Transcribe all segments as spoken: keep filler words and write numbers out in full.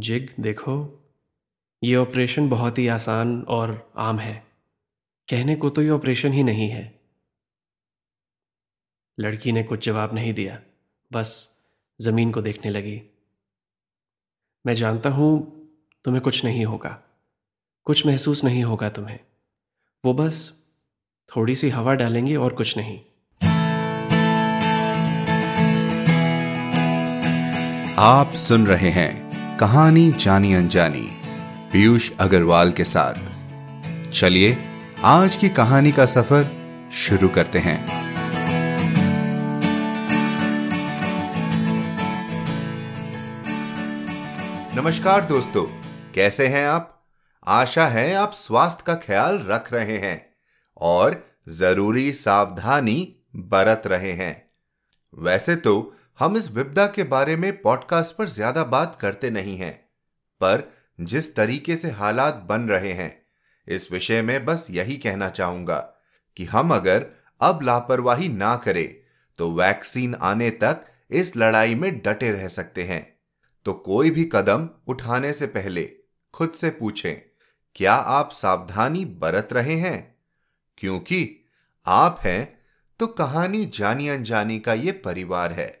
Zig देखो, ये operation बहुत ही आसान और आम है, कहने को तो ये ऑपरेशन ही नहीं है। लड़की ने कुछ जवाब नहीं दिया, बस जमीन को देखने लगी। मैं जानता हूं तुम्हें कुछ नहीं होगा, कुछ महसूस नहीं होगा तुम्हें, वो बस थोड़ी सी हवा डालेंगे और कुछ नहीं। आप सुन रहे हैं कहानी जानी अनजानी पीयूष अग्रवाल के साथ। चलिए आज की कहानी का सफर शुरू करते हैं। नमस्कार दोस्तों, कैसे हैं आप? आशा है आप स्वास्थ्य का ख्याल रख रहे हैं और जरूरी सावधानी बरत रहे हैं। वैसे तो हम इस विपदा के बारे में पॉडकास्ट पर ज्यादा बात करते नहीं हैं, पर जिस तरीके से हालात बन रहे हैं इस विषय में बस यही कहना चाहूंगा कि हम अगर अब लापरवाही ना करें तो वैक्सीन आने तक इस लड़ाई में डटे रह सकते हैं। तो कोई भी कदम उठाने से पहले खुद से पूछें, क्या आप सावधानी बरत रहे हैं? क्योंकि आप हैं तो कहानी जानी अनजानी का ये परिवार है।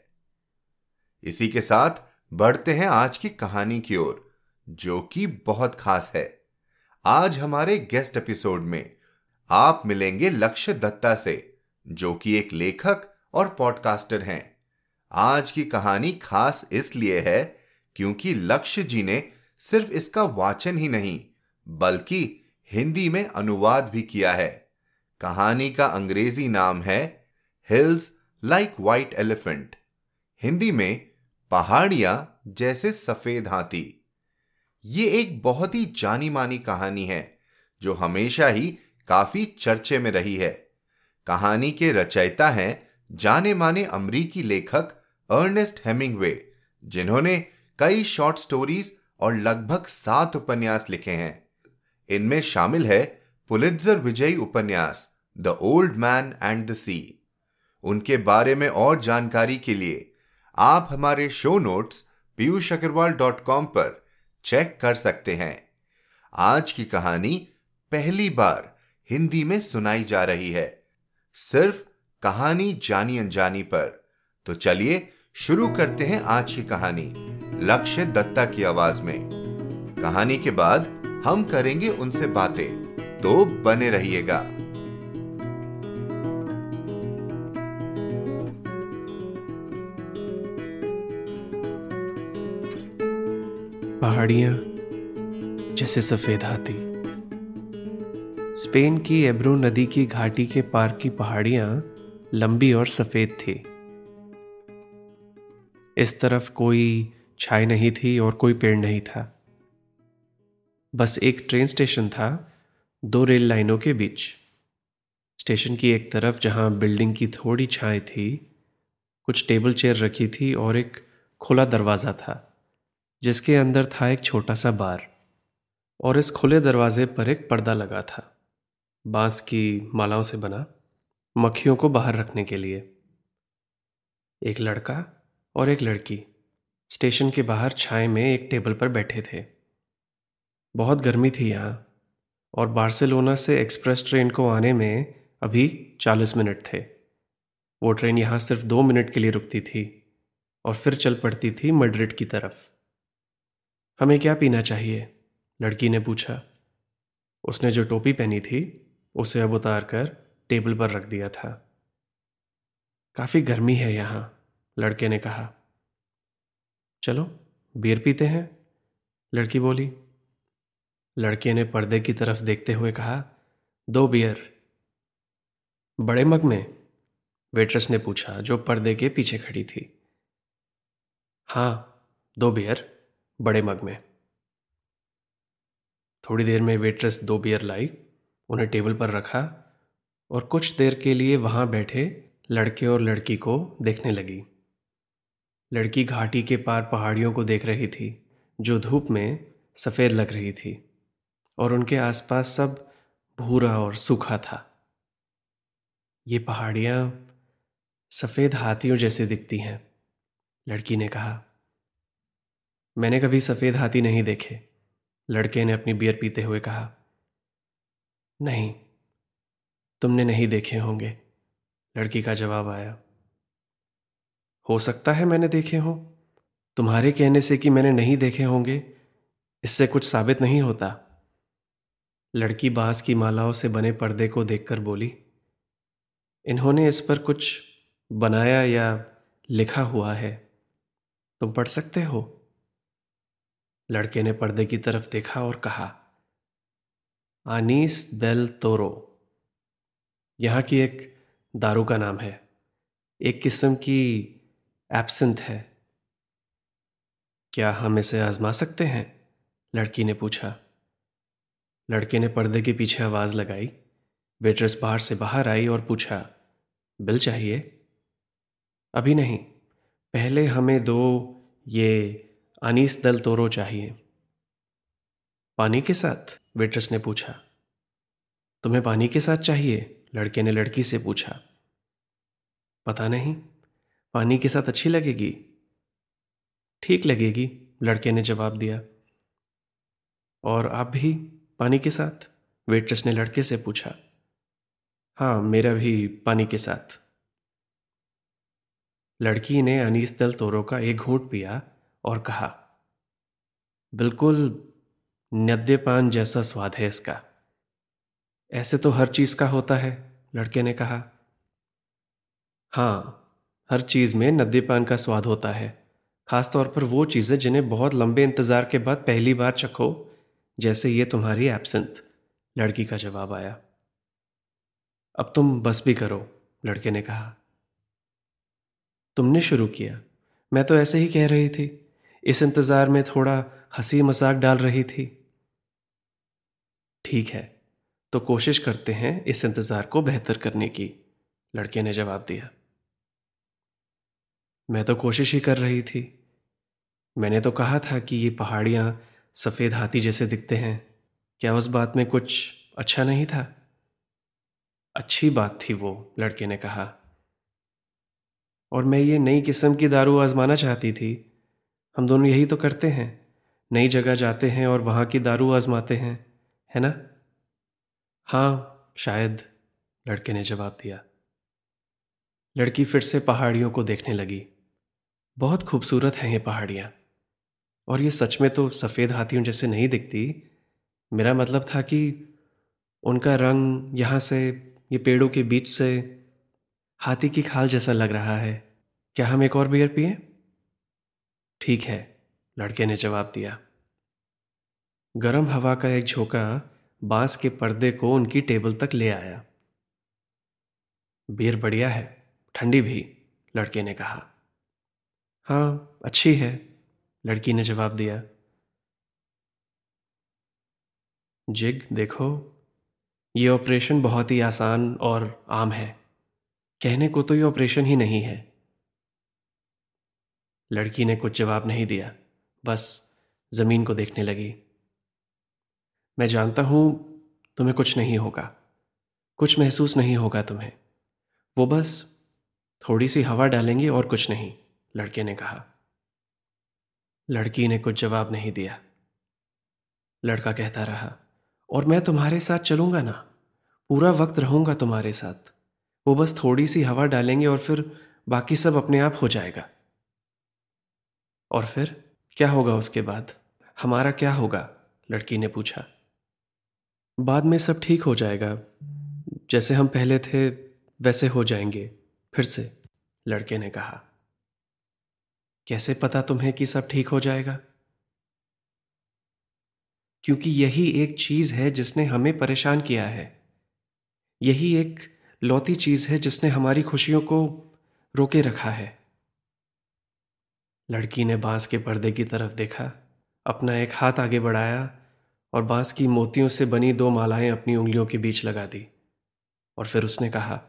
इसी के साथ बढ़ते हैं आज की कहानी की ओर, जो कि बहुत खास है। आज हमारे गेस्ट एपिसोड में आप मिलेंगे लक्ष्य दत्ता से, जो कि एक लेखक और पॉडकास्टर हैं। आज की कहानी खास इसलिए है क्योंकि लक्ष्य जी ने सिर्फ इसका वाचन ही नहीं बल्कि हिंदी में अनुवाद भी किया है। कहानी का अंग्रेजी नाम है hills like white elephant, Hindi में पहाड़ियां जैसे सफेद हाथी। ये एक बहुत ही जानी मानी कहानी है जो हमेशा ही काफी चर्चे में रही है। कहानी के रचयिता हैं जाने माने अमरीकी लेखक अर्नेस्ट हेमिंग्वे, जिन्होंने कई शॉर्ट स्टोरीज और लगभग सात उपन्यास लिखे हैं। इनमें शामिल है पुलित्जर विजयी उपन्यास the old man and the sea. उनके बारे में और जानकारी के लिए आप हमारे show notes Piyush Agarwal dot com पर चेक कर सकते हैं। आज की कहानी पहली बार हिंदी में सुनाई जा रही है सिर्फ कहानी जानी अनजानी पर। तो चलिए शुरू करते हैं आज की कहानी लक्ष्य दत्ता की आवाज में। कहानी के बाद हम करेंगे उनसे बातें, तो बने रहिएगा। पहाड़ियां जैसे सफेद हाथी। स्पेन की एब्रो नदी की घाटी के पार की पहाड़ियां लंबी और सफेद थी। इस तरफ कोई छाई नहीं थी और कोई पेड़ नहीं था, बस एक ट्रेन स्टेशन था दो रेल लाइनों के बीच। स्टेशन की एक तरफ जहां बिल्डिंग की थोड़ी छाई थी, कुछ टेबल चेयर रखी थी और एक खुला दरवाज़ा था जिसके अंदर था एक छोटा सा बार, और इस खुले दरवाजे पर एक पर्दा लगा था बांस की मालाओं से बना, मक्खियों को बाहर रखने के लिए। एक लड़का और एक लड़की स्टेशन के बाहर छाए में एक टेबल पर बैठे थे। बहुत गर्मी थी यहाँ और बार्सिलोना से एक्सप्रेस ट्रेन को आने में अभी चालीस मिनट थे। वो ट्रेन यहाँ सिर्फ दो मिनट के लिए रुकती थी और फिर चल पड़ती थी मैड्रिड की तरफ। हमें क्या पीना चाहिए? लड़की ने पूछा। उसने जो टोपी पहनी थी उसे अब उतार कर टेबल पर रख दिया था। काफ़ी गर्मी है यहाँ, लड़के ने कहा। चलो बीयर पीते हैं, लड़की बोली। लड़के ने पर्दे की तरफ देखते हुए कहा, दो बियर। बड़े मग में? वेट्रेस ने पूछा जो पर्दे के पीछे खड़ी थी। हाँ, दो बियर बड़े मग में। थोड़ी देर में वेट्रेस दो बियर लाई, उन्हें टेबल पर रखा और कुछ देर के लिए वहां बैठे लड़के और लड़की को देखने लगी। लड़की घाटी के पार पहाड़ियों को देख रही थी जो धूप में सफ़ेद लग रही थी और उनके आसपास सब भूरा और सूखा था। ये पहाड़ियाँ सफ़ेद हाथियों जैसे दिखती हैं, लड़की ने कहा। मैंने कभी सफेद हाथी नहीं देखे, लड़के ने अपनी बियर पीते हुए कहा। नहीं, तुमने नहीं देखे होंगे, लड़की का जवाब आया। हो सकता है मैंने देखे हों, तुम्हारे कहने से कि मैंने नहीं देखे होंगे इससे कुछ साबित नहीं होता। लड़की बांस की मालाओं से बने पर्दे को देखकर बोली, इन्होंने इस पर कुछ बनाया या लिखा हुआ है, तुम पढ़ सकते हो। लड़के ने पर्दे की तरफ देखा और कहा, आनीस देल तोरो यहाँ की एक दारू का नाम है, एक किस्म की एब्सिंथ है। क्या हम इसे आजमा सकते हैं? लड़की ने पूछा। लड़के ने पर्दे के पीछे आवाज लगाई। वेट्रेस बाहर से बाहर आई और पूछा, बिल चाहिए? अभी नहीं, पहले हमें दो ये अनीस दल तोरो चाहिए। पानी के साथ? वेट्रेस ने पूछा। तुम्हें पानी के साथ चाहिए? लड़के ने लड़की से पूछा। पता नहीं, पानी के साथ अच्छी लगेगी? ठीक लगेगी, लड़के ने जवाब दिया। और आप भी पानी के साथ? वेट्रेस ने लड़के से पूछा। हाँ, मेरा भी पानी के साथ। लड़की ने अनीस दल तोरो का एक घूंट पिया और कहा, बिल्कुल नद्यपान जैसा स्वाद है इसका। ऐसे तो हर चीज का होता है, लड़के ने कहा। हाँ, हर चीज में नद्यपान का स्वाद होता है, खासतौर पर वो चीजें जिन्हें बहुत लंबे इंतजार के बाद पहली बार चखो, जैसे ये तुम्हारी एब्सिंथ, लड़की का जवाब आया। अब तुम बस भी करो, लड़के ने कहा। तुमने शुरू किया, मैं तो ऐसे ही कह रही थी, इस इंतजार में थोड़ा हंसी मजाक डाल रही थी। ठीक है, तो कोशिश करते हैं इस इंतजार को बेहतर करने की, लड़के ने जवाब दिया। मैं तो कोशिश ही कर रही थी, मैंने तो कहा था कि ये पहाड़ियां सफेद हाथी जैसे दिखते हैं। क्या उस बात में कुछ अच्छा नहीं था? अच्छी बात थी वो, लड़के ने कहा। और मैं ये नई किस्म की दारू आजमाना चाहती थी। हम दोनों यही तो करते हैं, नई जगह जाते हैं और वहाँ की दारू आजमाते हैं, है ना? हाँ, शायद, लड़के ने जवाब दिया। लड़की फिर से पहाड़ियों को देखने लगी। बहुत खूबसूरत हैं ये पहाड़ियाँ, और ये सच में तो सफ़ेद हाथियों जैसे नहीं दिखती। मेरा मतलब था कि उनका रंग यहाँ से, ये पेड़ों के बीच से, हाथी की खाल जैसा लग रहा है। क्या हम एक और बियर पिए? ठीक है, लड़के ने जवाब दिया। गरम हवा का एक झोंका बांस के पर्दे को उनकी टेबल तक ले आया। बियर बढ़िया है, ठंडी भी, लड़के ने कहा। हाँ, अच्छी है, लड़की ने जवाब दिया। जिग, देखो, ये ऑपरेशन बहुत ही आसान और आम है, कहने को तो ये ऑपरेशन ही नहीं है। लड़की ने कुछ जवाब नहीं दिया, बस जमीन को देखने लगी। मैं जानता हूं तुम्हें कुछ नहीं होगा, कुछ महसूस नहीं होगा तुम्हें, वो बस थोड़ी सी हवा डालेंगे और कुछ नहीं, लड़के ने कहा। लड़की ने कुछ जवाब नहीं दिया। लड़का कहता रहा, और मैं तुम्हारे साथ चलूंगा ना, पूरा वक्त रहूंगा तुम्हारे साथ, वो बस थोड़ी सी हवा डालेंगे और फिर बाकी सब अपने आप हो जाएगा। और फिर क्या होगा उसके बाद, हमारा क्या होगा? लड़की ने पूछा। बाद में सब ठीक हो जाएगा, जैसे हम पहले थे वैसे हो जाएंगे फिर से, लड़के ने कहा। कैसे पता तुम्हें कि सब ठीक हो जाएगा? क्योंकि यही एक चीज है जिसने हमें परेशान किया है, यही एक लौती चीज है जिसने हमारी खुशियों को रोके रखा है। लड़की ने बांस के पर्दे की तरफ देखा, अपना एक हाथ आगे बढ़ाया और बांस की मोतियों से बनी दो मालाएं अपनी उंगलियों के बीच लगा दी, और फिर उसने कहा,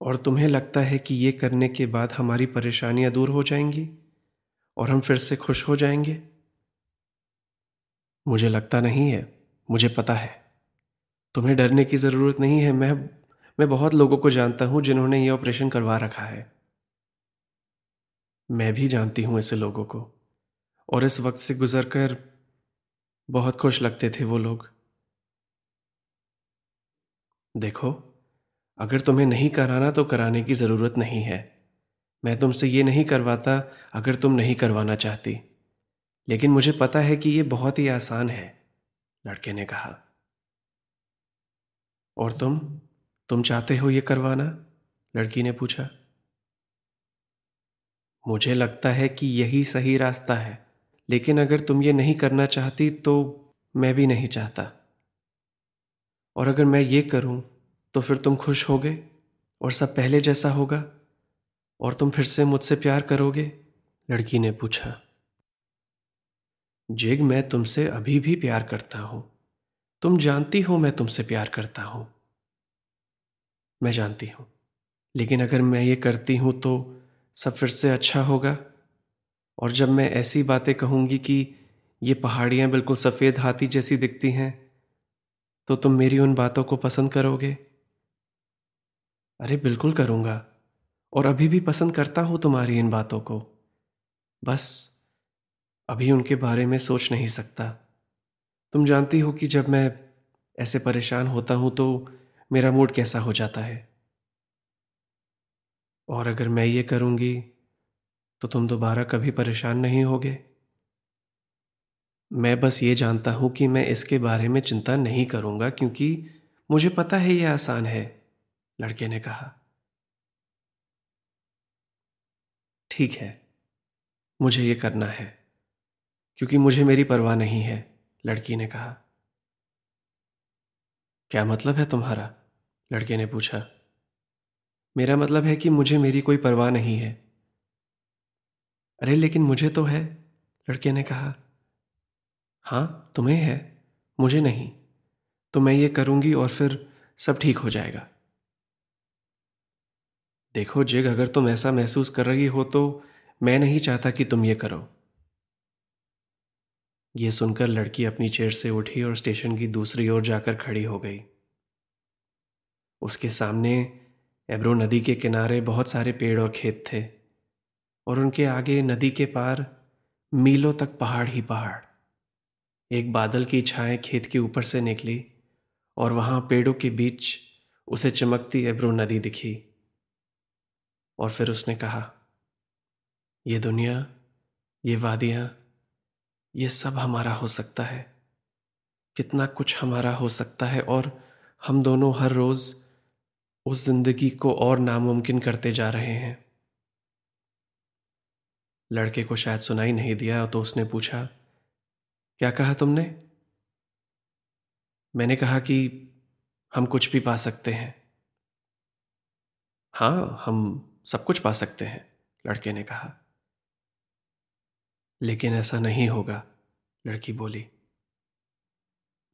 और तुम्हें लगता है कि ये करने के बाद हमारी परेशानियां दूर हो जाएंगी और हम फिर से खुश हो जाएंगे? मुझे लगता नहीं है, मुझे पता है। तुम्हें डरने की जरूरत नहीं है, मैं मैं बहुत लोगों को जानता हूं जिन्होंने ये ऑपरेशन करवा रखा है। मैं भी जानती हूं ऐसे लोगों को, और इस वक्त से गुजरकर बहुत खुश लगते थे वो लोग। देखो, अगर तुम्हें नहीं कराना तो कराने की ज़रूरत नहीं है। मैं तुमसे ये नहीं करवाता अगर तुम नहीं करवाना चाहती, लेकिन मुझे पता है कि ये बहुत ही आसान है, लड़के ने कहा। और तुम तुम चाहते हो ये करवाना? लड़की ने पूछा। मुझे लगता है कि यही सही रास्ता है, लेकिन अगर तुम ये नहीं करना चाहती तो मैं भी नहीं चाहता। और अगर मैं ये करूं तो फिर तुम खुश होगे और सब पहले जैसा होगा और तुम फिर से मुझसे प्यार करोगे, लड़की ने पूछा। जिग, मैं तुमसे अभी भी प्यार करता हूं। तुम जानती हो मैं तुमसे प्यार करता हूं। मैं जानती हूं, लेकिन अगर मैं ये करती हूं तो सब फिर से अच्छा होगा। और जब मैं ऐसी बातें कहूंगी कि ये पहाड़ियां बिल्कुल सफ़ेद हाथी जैसी दिखती हैं, तो तुम मेरी उन बातों को पसंद करोगे? अरे बिल्कुल करूंगा, और अभी भी पसंद करता हूं तुम्हारी इन बातों को। बस अभी उनके बारे में सोच नहीं सकता। तुम जानती हो कि जब मैं ऐसे परेशान होता हूं तो मेरा मूड कैसा हो जाता है। और अगर मैं ये करूंगी तो तुम दोबारा कभी परेशान नहीं होगे। मैं बस ये जानता हूं कि मैं इसके बारे में चिंता नहीं करूंगा, क्योंकि मुझे पता है ये आसान है, लड़के ने कहा। ठीक है, मुझे ये करना है, क्योंकि मुझे मेरी परवाह नहीं है, लड़की ने कहा। क्या मतलब है तुम्हारा? लड़के ने पूछा। मेरा मतलब है कि मुझे मेरी कोई परवाह नहीं है। अरे लेकिन मुझे तो है, लड़के ने कहा। हाँ, तुम्हें है, मुझे नहीं। तो मैं ये करूंगी और फिर सब ठीक हो जाएगा। देखो जिग, अगर तुम ऐसा महसूस कर रही हो तो मैं नहीं चाहता कि तुम ये करो। ये सुनकर लड़की अपनी चेयर से उठी और स्टेशन की दूसरी ओर जाकर खड़ी हो गई। उसके सामने एब्रो नदी के किनारे बहुत सारे पेड़ और खेत थे, और उनके आगे नदी के पार मीलों तक पहाड़ ही पहाड़। एक बादल की छाएं खेत के ऊपर से निकली और वहां पेड़ों के बीच उसे चमकती एब्रो नदी दिखी। और फिर उसने कहा, ये दुनिया, ये वादियाँ, ये सब हमारा हो सकता है। कितना कुछ हमारा हो सकता है, और हम दोनों हर रोज़ उस जिंदगी को और नामुमकिन करते जा रहे हैं। लड़के को शायद सुनाई नहीं दिया, तो उसने पूछा, क्या कहा तुमने? मैंने कहा कि हम कुछ भी पा सकते हैं। हाँ, हम सब कुछ पा सकते हैं, लड़के ने कहा। लेकिन ऐसा नहीं होगा, लड़की बोली।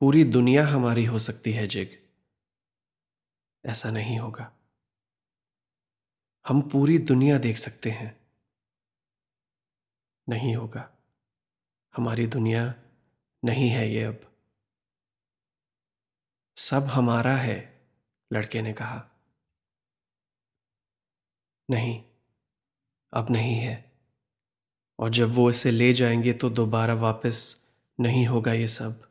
पूरी दुनिया हमारी हो सकती है जिग, ऐसा नहीं होगा। हम पूरी दुनिया देख सकते हैं, नहीं होगा। हमारी दुनिया नहीं है ये, अब सब हमारा है, लड़के ने कहा। नहीं, अब नहीं है, और जब वो इसे ले जाएंगे तो दोबारा वापस नहीं होगा ये सब,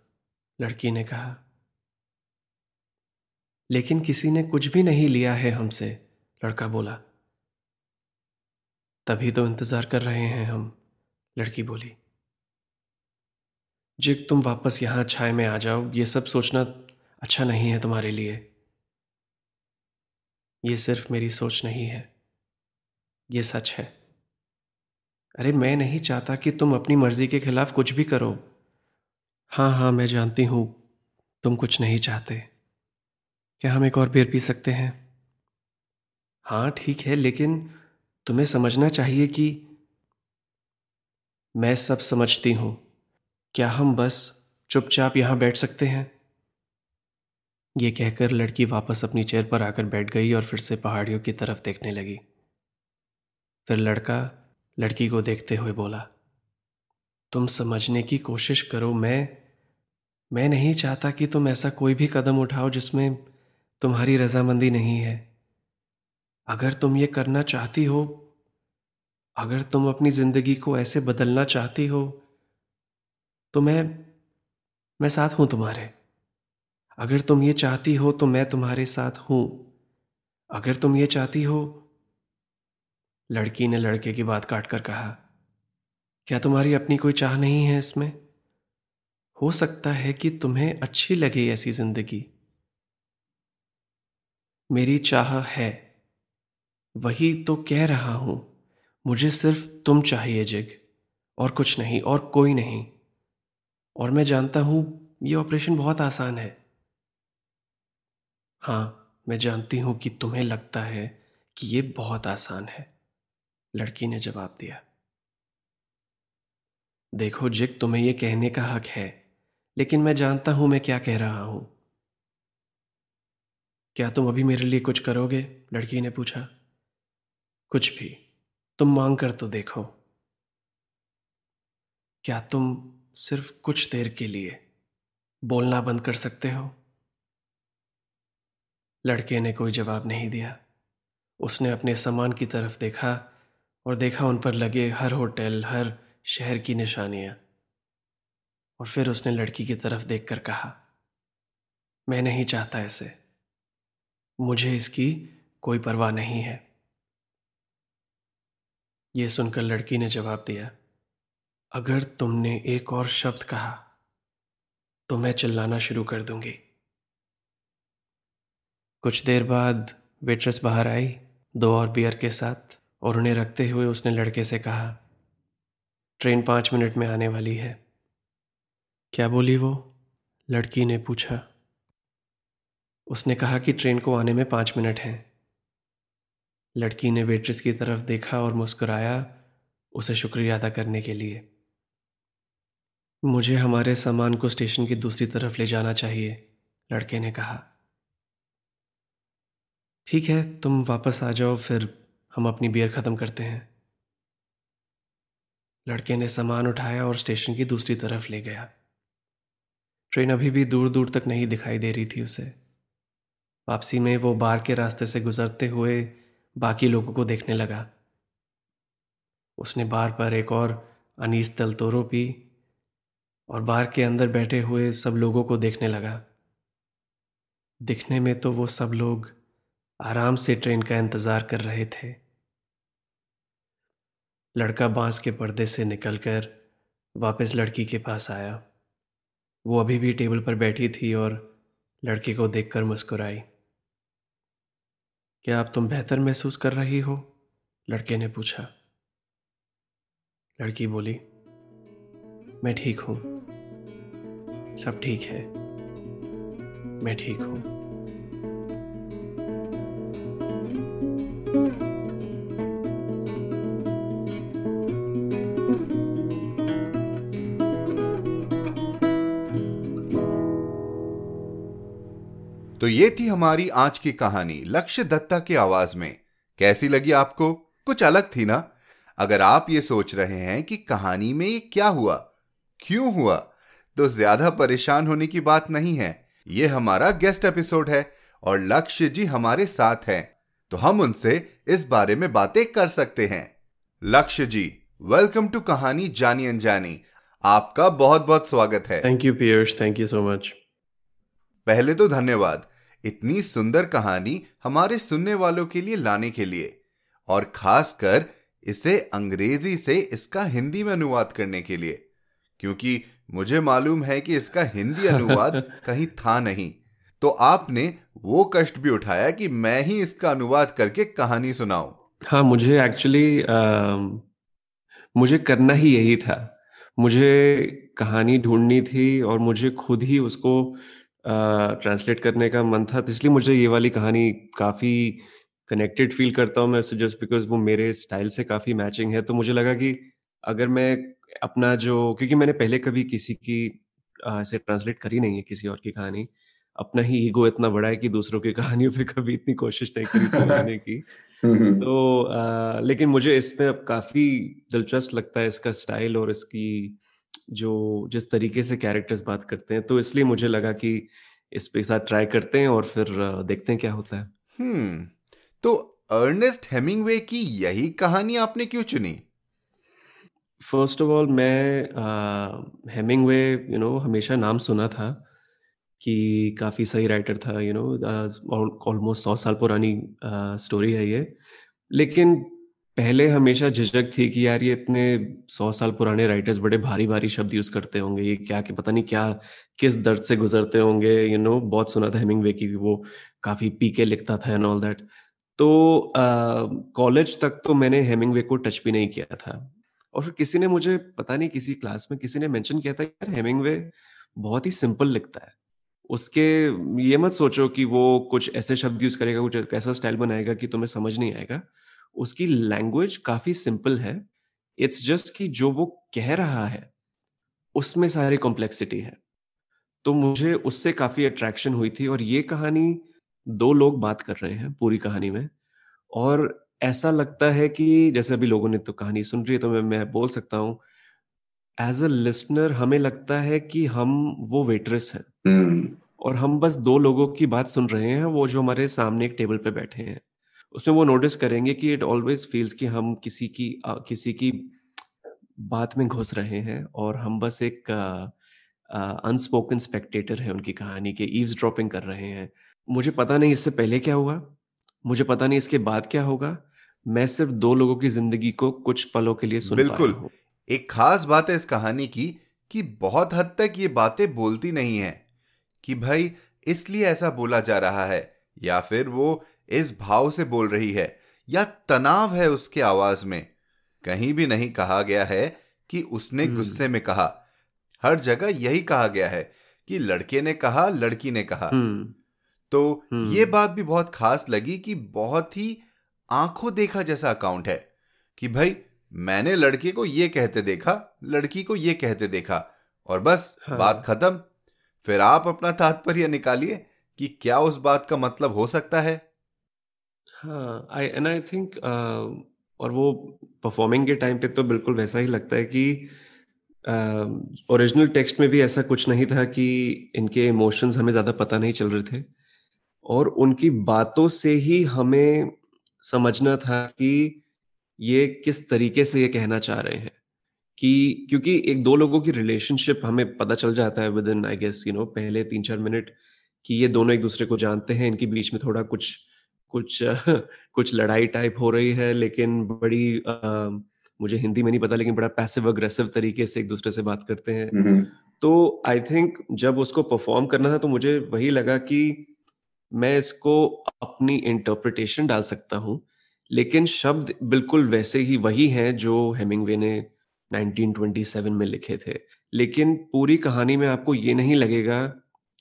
लड़की ने कहा। लेकिन किसी ने कुछ भी नहीं लिया है हमसे, लड़का बोला। तभी तो इंतजार कर रहे हैं हम, लड़की बोली। जिग, तुम वापस यहां छाए में आ जाओ। ये सब सोचना अच्छा नहीं है तुम्हारे लिए। ये सिर्फ मेरी सोच नहीं है, ये सच है। अरे मैं नहीं चाहता कि तुम अपनी मर्जी के खिलाफ कुछ भी करो। हाँ हाँ, मैं जानती हूं तुम कुछ नहीं चाहते। क्या हम एक और बियर पी सकते हैं? हाँ ठीक है, लेकिन तुम्हें समझना चाहिए कि मैं सब समझती हूं। क्या हम बस चुपचाप यहां बैठ सकते हैं? ये कहकर लड़की वापस अपनी चेयर पर आकर बैठ गई और फिर से पहाड़ियों की तरफ देखने लगी। फिर लड़का लड़की को देखते हुए बोला, तुम समझने की कोशिश करो। मैं मैं नहीं चाहता कि तुम ऐसा कोई भी कदम उठाओ जिसमें तुम्हारी रजामंदी नहीं है। अगर तुम ये करना चाहती हो, अगर तुम अपनी जिंदगी को ऐसे बदलना चाहती हो तो मैं मैं साथ हूं तुम्हारे। अगर तुम ये चाहती हो तो मैं तुम्हारे साथ हूं। अगर तुम ये चाहती हो। लड़की ने लड़के की बात काट कर कहा, क्या तुम्हारी अपनी कोई चाह नहीं है इसमें? हो सकता है कि तुम्हें अच्छी लगे ऐसी जिंदगी। मेरी चाह है, वही तो कह रहा हूं। मुझे सिर्फ तुम चाहिए जिग, और कुछ नहीं, और कोई नहीं। और मैं जानता हूं ये ऑपरेशन बहुत आसान है। हाँ, मैं जानती हूं कि तुम्हें लगता है कि ये बहुत आसान है, लड़की ने जवाब दिया। देखो जिग, तुम्हें यह कहने का हक है, लेकिन मैं जानता हूं मैं क्या कह रहा हूं। क्या तुम अभी मेरे लिए कुछ करोगे? लड़की ने पूछा। कुछ भी, तुम मांग कर तो देखो। क्या तुम सिर्फ कुछ देर के लिए बोलना बंद कर सकते हो? लड़के ने कोई जवाब नहीं दिया। उसने अपने सामान की तरफ देखा और देखा उन पर लगे हर होटल, हर शहर की निशानियां। और फिर उसने लड़की की तरफ देखकर कहा, मैं नहीं चाहता ऐसे। मुझे इसकी कोई परवाह नहीं है। यह सुनकर लड़की ने जवाब दिया, अगर तुमने एक और शब्द कहा तो मैं चिल्लाना शुरू कर दूंगी। कुछ देर बाद वेट्रेस बाहर आई, दो और बियर के साथ, और उन्हें रखते हुए उसने लड़के से कहा, ट्रेन पाँच मिनट में आने वाली है। क्या बोली वो? लड़की ने पूछा। उसने कहा कि ट्रेन को आने में पाँच मिनट हैं। लड़की ने वेट्रेस की तरफ देखा और मुस्कुराया, उसे शुक्रिया अदा करने के लिए। मुझे हमारे सामान को स्टेशन की दूसरी तरफ ले जाना चाहिए, लड़के ने कहा। ठीक है, तुम वापस आ जाओ, फिर हम अपनी बियर ख़त्म करते हैं। लड़के ने सामान उठाया और स्टेशन की दूसरी तरफ ले गया। ट्रेन अभी भी दूर दूर तक नहीं दिखाई दे रही थी उसे। वापसी में वो बार के रास्ते से गुजरते हुए बाकी लोगों को देखने लगा। उसने बार पर एक और अनीस दल तोरो पी और बार के अंदर बैठे हुए सब लोगों को देखने लगा। दिखने में तो वो सब लोग आराम से ट्रेन का इंतज़ार कर रहे थे। लड़का बांस के पर्दे से निकलकर वापस लड़की के पास आया। वो अभी भी टेबल पर बैठी थी और लड़के को देखकर मुस्कुराई। क्या अब तुम बेहतर महसूस कर रही हो? लड़के ने पूछा। लड़की बोली, मैं ठीक हूँ, सब ठीक है, मैं ठीक हूँ। तो ये थी हमारी आज की कहानी लक्ष्य दत्ता की आवाज में। कैसी लगी आपको? कुछ अलग थी ना? अगर आप ये सोच रहे हैं कि कहानी में ये क्या हुआ, क्यों हुआ, तो ज्यादा परेशान होने की बात नहीं है। ये हमारा गेस्ट एपिसोड है और लक्ष्य जी हमारे साथ हैं, तो हम उनसे इस बारे में बातें कर सकते हैं। लक्ष्य जी, वेलकम टू कहानी जानी अनजानी। आपका बहुत बहुत स्वागत है। Thank you Piyush, thank you so much. पहले तो धन्यवाद इतनी सुंदर कहानी हमारे सुनने वालों के लिए लाने के लिए, और खासकर इसे अंग्रेजी से इसका हिंदी में अनुवाद करने के लिए, क्योंकि मुझे मालूम है कि इसका हिंदी अनुवाद कहीं था नहीं। तो आपने वो कष्ट भी उठाया कि मैं ही इसका अनुवाद करके कहानी सुनाऊं। हाँ, मुझे एक्चुअली मुझे करना ही यही था। मुझे कहानी ढूंढनी थी और मुझे खुद ही उसको ट्रांसलेट uh, करने का मन था, इसलिए मुझे ये वाली कहानी काफ़ी कनेक्टेड फील करता हूँ मैं, जस्ट बिकॉज वो मेरे स्टाइल से काफ़ी मैचिंग है। तो मुझे लगा कि अगर मैं अपना जो, क्योंकि मैंने पहले कभी किसी की ऐसे uh, ट्रांसलेट करी नहीं है, किसी और की कहानी। अपना ही ईगो इतना बड़ा है कि दूसरों की कहानियों पे कभी इतनी कोशिश नहीं करी समझाने की। तो uh, लेकिन मुझे इसमें अब काफ़ी दिलचस्प लगता है, इसका स्टाइल और इसकी जो जिस तरीके से कैरेक्टर्स बात करते हैं। तो इसलिए मुझे लगा कि इस पे साथ ट्राई करते हैं और फिर देखते हैं क्या होता है। हम्म तो अर्नेस्ट हेमिंग्वे की यही कहानी आपने क्यों चुनी? फर्स्ट ऑफ ऑल मैं हेमिंगवे यू नो हमेशा नाम सुना था कि काफ़ी सही राइटर था, यू नो ऑलमोस्ट सौ साल पुरानी स्टोरी uh, है ये, लेकिन पहले हमेशा झिझक थी कि यार ये इतने सौ साल पुराने राइटर्स बड़े भारी भारी शब्द यूज़ करते होंगे, ये क्या कि पता नहीं क्या किस दर्द से गुजरते होंगे, यू नो बहुत सुना था हेमिंगवे की वो काफ़ी पी के लिखता था एंड ऑल दैट। तो कॉलेज uh, तक तो मैंने हेमिंगवे को टच भी नहीं किया था, और फिर किसी ने मुझे पता नहीं किसी क्लास में किसी ने मेंशन किया था यार हेमिंगवे बहुत ही सिंपल लिखता है, उसके ये मत सोचो कि वो कुछ ऐसे शब्द यूज करेगा, कुछ ऐसा स्टाइल बनाएगा कि तुम्हें समझ नहीं आएगा, उसकी लैंग्वेज काफ़ी सिंपल है, इट्स जस्ट कि जो वो कह रहा है उसमें सारी कॉम्प्लेक्सिटी है। तो मुझे उससे काफ़ी अट्रैक्शन हुई थी, और ये कहानी दो लोग बात कर रहे हैं पूरी कहानी में, और ऐसा लगता है कि जैसे अभी लोगों ने तो कहानी सुन रही है तो मैं मैं बोल सकता हूँ एज अ लिसनर, हमें लगता है कि हम वो वेट्रेस हैं और हम बस दो लोगों की बात सुन रहे हैं, वो जो हमारे सामने एक टेबल पे बैठे हैं। उसमें वो नोटिस करेंगे कि इट ऑलवेज फील्स कि हम किसी की किसी की बात में घुस रहे हैं और हम बस एक अनस्पोकन स्पेक्टेटर है उनकी कहानी के, ईव्स ड्रॉपिंग कर रहे हैं। मुझे पता नहीं इससे पहले क्या हुआ, मुझे पता नहीं इसके बाद क्या होगा, मैं सिर्फ दो लोगों की जिंदगी को कुछ पलों के लिए सुन पा रहा हूं। बिल्कुल, एक खास बात है इस कहानी की कि बहुत हद तक ये बातें बोलती नहीं है कि भाई इसलिए ऐसा बोला जा रहा है, या फिर वो इस भाव से बोल रही है, या तनाव है उसके आवाज में। कहीं भी नहीं कहा गया है कि उसने गुस्से में कहा, हर जगह यही कहा गया है कि लड़के ने कहा, लड़की ने कहा। तो ये बात भी बहुत खास लगी कि बहुत ही आंखों देखा जैसा अकाउंट है कि भाई मैंने लड़के को ये कहते देखा, लड़की को ये कहते देखा, और बस हाँ। बात खत्म। फिर आप अपना तात्पर्य निकालिए कि क्या उस बात का मतलब हो सकता है। हाँ, आई एंड आई थिंक और वो परफॉर्मिंग के टाइम पे तो बिल्कुल वैसा ही लगता है कि ओरिजिनल uh, टेक्स्ट में भी ऐसा कुछ नहीं था कि इनके इमोशंस हमें ज्यादा पता नहीं चल रहे थे, और उनकी बातों से ही हमें समझना था कि ये किस तरीके से ये कहना चाह रहे हैं। कि क्योंकि एक दो लोगों की रिलेशनशिप हमें पता चल जाता है within I guess you know पहले तीन चार मिनट कि ये दोनों एक दूसरे को जानते हैं, इनके बीच में थोड़ा कुछ कुछ कुछ लड़ाई टाइप हो रही है, लेकिन बड़ी आ, मुझे हिंदी में नहीं पता, लेकिन बड़ा पैसिव अग्रेसिव तरीके से एक दूसरे से बात करते हैं। mm-hmm. तो आई थिंक जब उसको परफॉर्म करना था तो मुझे वही लगा कि मैं इसको अपनी इंटरप्रिटेशन डाल सकता हूँ, लेकिन शब्द बिल्कुल वैसे ही वही हैं जो हेमिंगवे ने नाइनटीन ट्वेंटी सेवन में लिखे थे, लेकिन पूरी कहानी में आपको ये नहीं लगेगा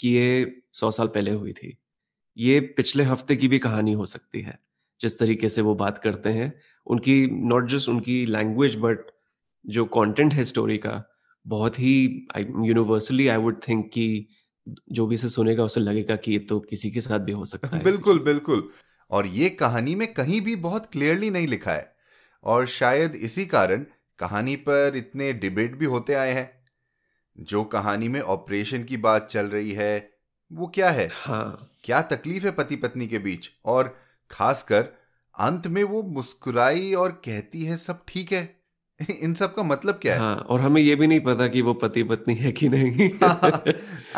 कि ये सौ साल पहले हुई थी। ये पिछले हफ्ते की भी कहानी हो सकती है, जिस तरीके से वो बात करते हैं, उनकी नॉट जस्ट उनकी लैंग्वेज बट जो कंटेंट है स्टोरी का बहुत ही यूनिवर्सली आई वुड थिंक कि जो भी इसे सुनेगा उसे लगेगा कि ये तो किसी के साथ भी हो सकता है। बिल्कुल बिल्कुल, और ये कहानी में कहीं भी बहुत क्लियरली नहीं लिखा है, और शायद इसी कारण कहानी पर इतने डिबेट भी होते आए हैं। जो कहानी में ऑपरेशन की बात चल रही है वो क्या है, हाँ। क्या तकलीफ है पति पत्नी के बीच, और खासकर अंत में वो मुस्कुराई और कहती है सब ठीक है, इन सब का मतलब क्या है। हाँ, और हमें ये भी नहीं पता कि वो पति पत्नी है कि नहीं,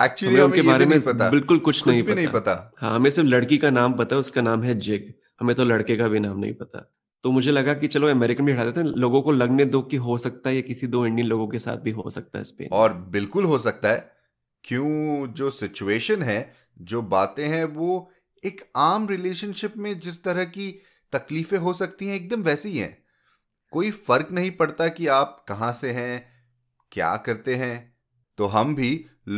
एक्चुअली हमें उनके बारे में बिल्कुल कुछ नहीं पता, नहीं पता। हाँ, हमें सिर्फ लड़की का नाम पता है, उसका नाम है जिग, हमें तो लड़के का भी नाम नहीं पता। तो मुझे लगा कि चलो अमेरिकन भी हटा देते हैं, लोगों को लगने दो कि हो सकता है ये किसी दो इंडियन लोगों के साथ भी हो सकता है स्पेन, और बिल्कुल हो सकता है। क्यों जो सिचुएशन है, जो बातें हैं, वो एक आम रिलेशनशिप में जिस तरह की तकलीफें हो सकती हैं एकदम वैसी ही हैं। कोई फर्क नहीं पड़ता कि आप कहाँ से हैं, क्या करते हैं। तो हम भी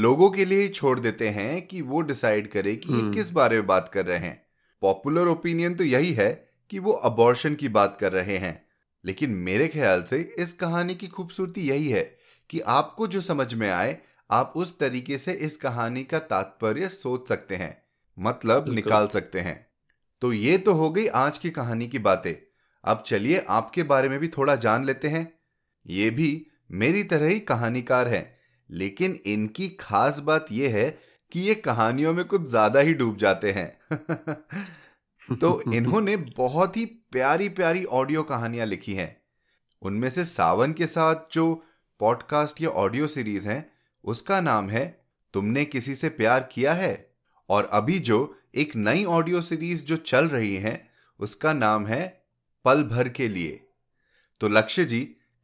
लोगों के लिए छोड़ देते हैं कि वो डिसाइड करे कि ये किस बारे में बात कर रहे हैं। पॉपुलर ओपिनियन तो यही है कि वो अबॉर्शन की बात कर रहे हैं, लेकिन मेरे ख्याल से इस कहानी की खूबसूरती यही है कि आपको जो समझ में आए आप उस तरीके से इस कहानी का तात्पर्य सोच सकते हैं, मतलब निकाल सकते हैं। तो ये तो हो गई आज की कहानी की बातें। अब चलिए आपके बारे में भी थोड़ा जान लेते हैं। ये भी मेरी तरह ही कहानीकार हैं, लेकिन इनकी खास बात ये है कि ये कहानियों में कुछ ज्यादा ही डूब जाते हैं। तो इन्होंने बहुत ही प्यारी प्यारी ऑडियो कहानियां लिखी हैं। उनमें से सावन के साथ जो पॉडकास्ट या ऑडियो सीरीज है उसका नाम है तुमने किसी से प्यार किया है, और अभी जो एक नई ऑडियो सीरीज जो चल रही है उसका नाम है पल भर के लिए। तो लक्ष्य जी,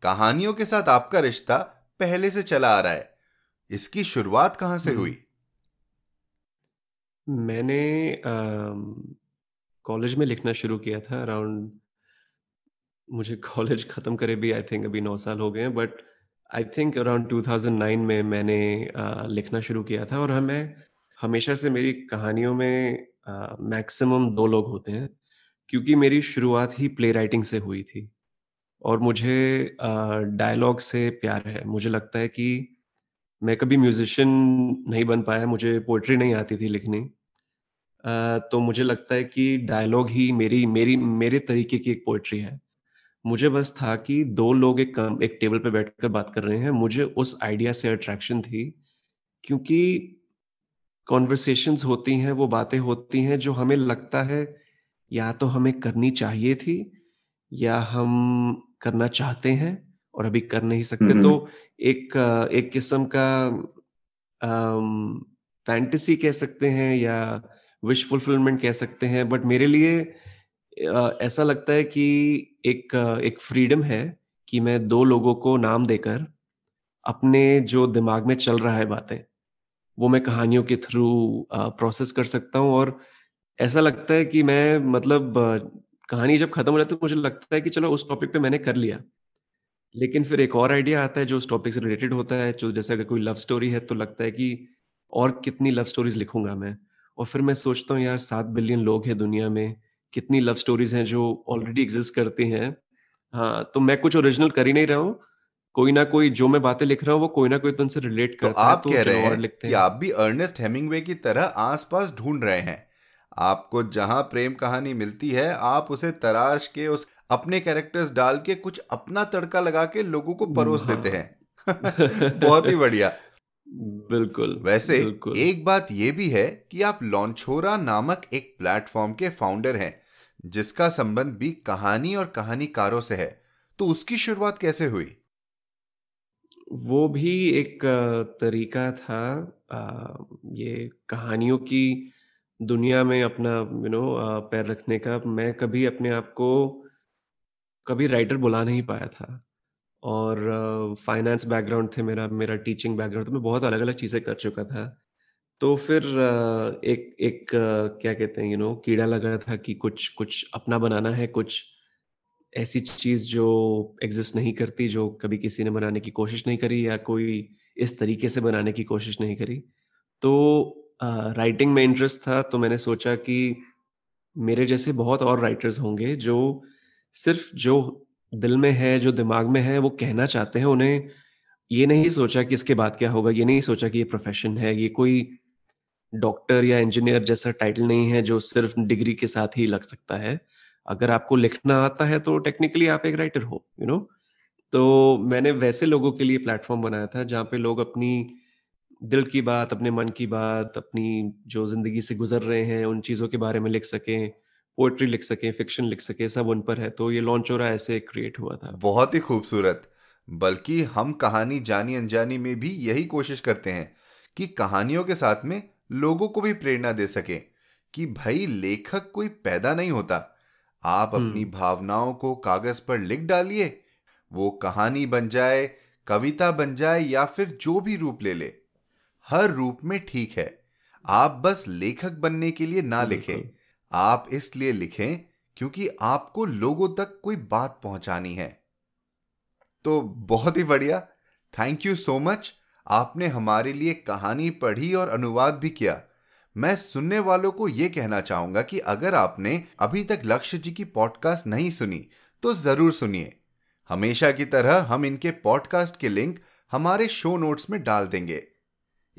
कहानियों के साथ आपका रिश्ता पहले से चला आ रहा है, इसकी शुरुआत कहां से हुई? मैंने कॉलेज में लिखना शुरू किया था अराउंड, मुझे कॉलेज खत्म करे भी आई थिंक अभी नौ साल हो गए हैं, बट आई थिंक अराउंड दो हज़ार नौ में मैंने uh, लिखना शुरू किया था। और हमें हमेशा से मेरी कहानियों में मैक्सिमम uh, दो लोग होते हैं, क्योंकि मेरी शुरुआत ही प्ले राइटिंग से हुई थी और मुझे डायलॉग uh, से प्यार है। मुझे लगता है कि मैं कभी म्यूजिशियन नहीं बन पाया, मुझे पोइट्री नहीं आती थी लिखनी, uh, तो मुझे लगता है कि डायलॉग ही मेरी मेरी मेरे तरीके की एक पोइट्री है। मुझे बस था कि दो लोग एक एक टेबल पे बैठकर बात कर रहे हैं, मुझे उस आइडिया से अट्रैक्शन थी, क्योंकि कॉन्वर्सेशंस होती हैं, वो बातें होती हैं जो हमें लगता है या तो हमें करनी चाहिए थी या हम करना चाहते हैं और अभी कर नहीं सकते। तो एक एक किस्म का फैंटेसी कह सकते हैं या विश फुलफिलमेंट कह सकते हैं, बट मेरे लिए ऐसा लगता है कि एक एक फ्रीडम है कि मैं दो लोगों को नाम देकर अपने जो दिमाग में चल रहा है बातें वो मैं कहानियों के थ्रू प्रोसेस कर सकता हूँ। और ऐसा लगता है कि मैं मतलब कहानी जब खत्म हो जाती है मुझे लगता है कि चलो उस टॉपिक पे मैंने कर लिया, लेकिन फिर एक और आइडिया आता है जो उस टॉपिक से रिलेटेड होता है, जो जैसे अगर कोई लव स्टोरी है तो लगता है कि और कितनी लव स्टोरीज लिखूंगा मैं, और फिर मैं सोचता हूँ यार सात बिलियन लोग हैं दुनिया में, कितनी लव स्टोरीज हैं जो ऑलरेडी एग्जिस्ट करती हैं। हाँ, तो मैं कुछ ओरिजिनल कर ही नहीं रहा हूँ, कोई ना कोई जो मैं बातें लिख रहा हूँ वो कोई ना कोई तो उनसे रिलेट करता है। तो आप कह रहे हैं कि आप भी अर्नेस्ट हेमिंग्वे की तरह आसपास ढूंढ रहे हैं, आपको जहां प्रेम कहानी मिलती है आप उसे तराश के उस अपने कैरेक्टर्स डाल के कुछ अपना तड़का लगा के लोगों को परोस देते हैं। बहुत ही बढ़िया। बिल्कुल। वैसे बिल्कुल। एक बात यह भी है कि आप लॉन्चोरा नामक एक प्लेटफॉर्म के फाउंडर हैं जिसका संबंध भी कहानी और कहानीकारों से है, तो उसकी शुरुआत कैसे हुई? वो भी एक तरीका था ये कहानियों की दुनिया में अपना यू नो पैर रखने का। मैं कभी अपने आप को कभी राइटर बुला नहीं पाया था, और फाइनेंस uh, बैकग्राउंड थे मेरा मेरा टीचिंग बैकग्राउंड, तो मैं बहुत अलग अलग चीज़ें कर चुका था। तो फिर uh, एक एक uh, क्या कहते हैं यू नो कीड़ा लगा था कि कुछ कुछ अपना बनाना है, कुछ ऐसी चीज़ जो एग्जिस्ट नहीं करती, जो कभी किसी ने बनाने की कोशिश नहीं करी या कोई इस तरीके से बनाने की कोशिश नहीं करी। तो राइटिंग uh, में इंटरेस्ट था, तो मैंने सोचा कि मेरे जैसे बहुत और राइटर्स होंगे जो सिर्फ जो दिल में है, जो दिमाग में है वो कहना चाहते हैं। उन्हें ये नहीं सोचा कि इसके बाद क्या होगा, ये नहीं सोचा कि ये प्रोफेशन है, ये कोई डॉक्टर या इंजीनियर जैसा टाइटल नहीं है जो सिर्फ डिग्री के साथ ही लग सकता है। अगर आपको लिखना आता है तो टेक्निकली आप एक राइटर हो, यू नो। तो मैंने वैसे लोगों के लिए प्लेटफॉर्म बनाया था जहाँ पे लोग अपनी दिल की बात, अपने मन की बात, अपनी जो जिंदगी से गुजर रहे हैं उन चीज़ों के बारे में लिख सकें, पोएट्री लिख सकें, फिक्शन लिख सकें, सब उन पर है। तो ये लॉन्चोरा ऐसे क्रिएट हुआ था। बहुत ही खूबसूरत। बल्कि हम कहानी जानी अनजानी में भी यही कोशिश करते हैं कि कहानियों के साथ में लोगों को भी प्रेरणा दे सकें कि भाई लेखक कोई पैदा नहीं होता, आप अपनी भावनाओं को कागज पर लिख डालिए, वो कहानी बन जाए, कविता बन जाए या फिर जो भी रूप ले ले, हर रूप में ठीक है। आप बस लेखक बनने के लिए ना लिखें, आप इसलिए लिखें क्योंकि आपको लोगों तक कोई बात पहुंचानी है। तो बहुत ही बढ़िया, थैंक यू सो मच। आपने हमारे लिए कहानी पढ़ी और अनुवाद भी किया। मैं सुनने वालों को यह कहना चाहूंगा कि अगर आपने अभी तक लक्ष्य जी की पॉडकास्ट नहीं सुनी तो जरूर सुनिए। हमेशा की तरह हम इनके पॉडकास्ट के लिंक हमारे शो नोट्स में डाल देंगे।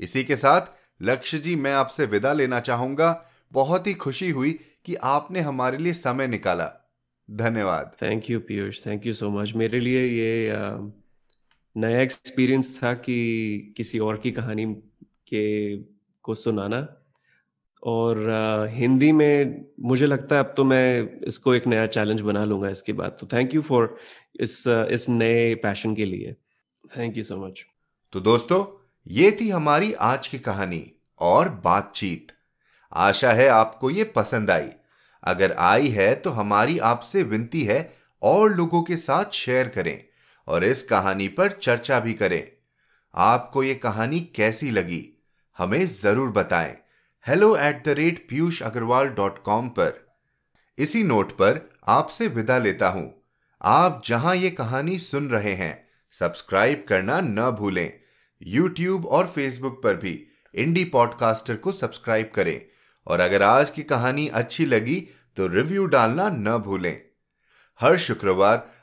इसी के साथ लक्ष्य जी, मैं आपसे विदा लेना चाहूंगा। बहुत ही खुशी हुई कि आपने हमारे लिए समय निकाला। धन्यवाद। Thank you Piyush, thank you so much. मेरे लिए ये नया एक्सपीरियंस था कि किसी और की कहानी के को सुनाना, और आ, हिंदी में मुझे लगता है अब तो मैं इसको एक नया चैलेंज बना लूंगा इसके बाद। तो थैंक यू फॉर इस इस नए पैशन के लिए, थैंक यू सो मच। तो दोस्तों, ये थी हमारी आज की कहानी और बातचीत। आशा है आपको ये पसंद आई। अगर आई है तो हमारी आपसे विनती है और लोगों के साथ शेयर करें और इस कहानी पर चर्चा भी करें। आपको ये कहानी कैसी लगी हमें जरूर बताएं hello at the rate Piyush Agarwal dot com पर। इसी नोट पर आपसे विदा लेता हूं। आप जहां ये कहानी सुन रहे हैं सब्सक्राइब करना न भूलें। यूट्यूब और फेसबुक पर भी इंडी पॉडकास्टर को सब्सक्राइब करें और अगर आज की कहानी अच्छी लगी तो रिव्यू डालना न भूलें। हर शुक्रवार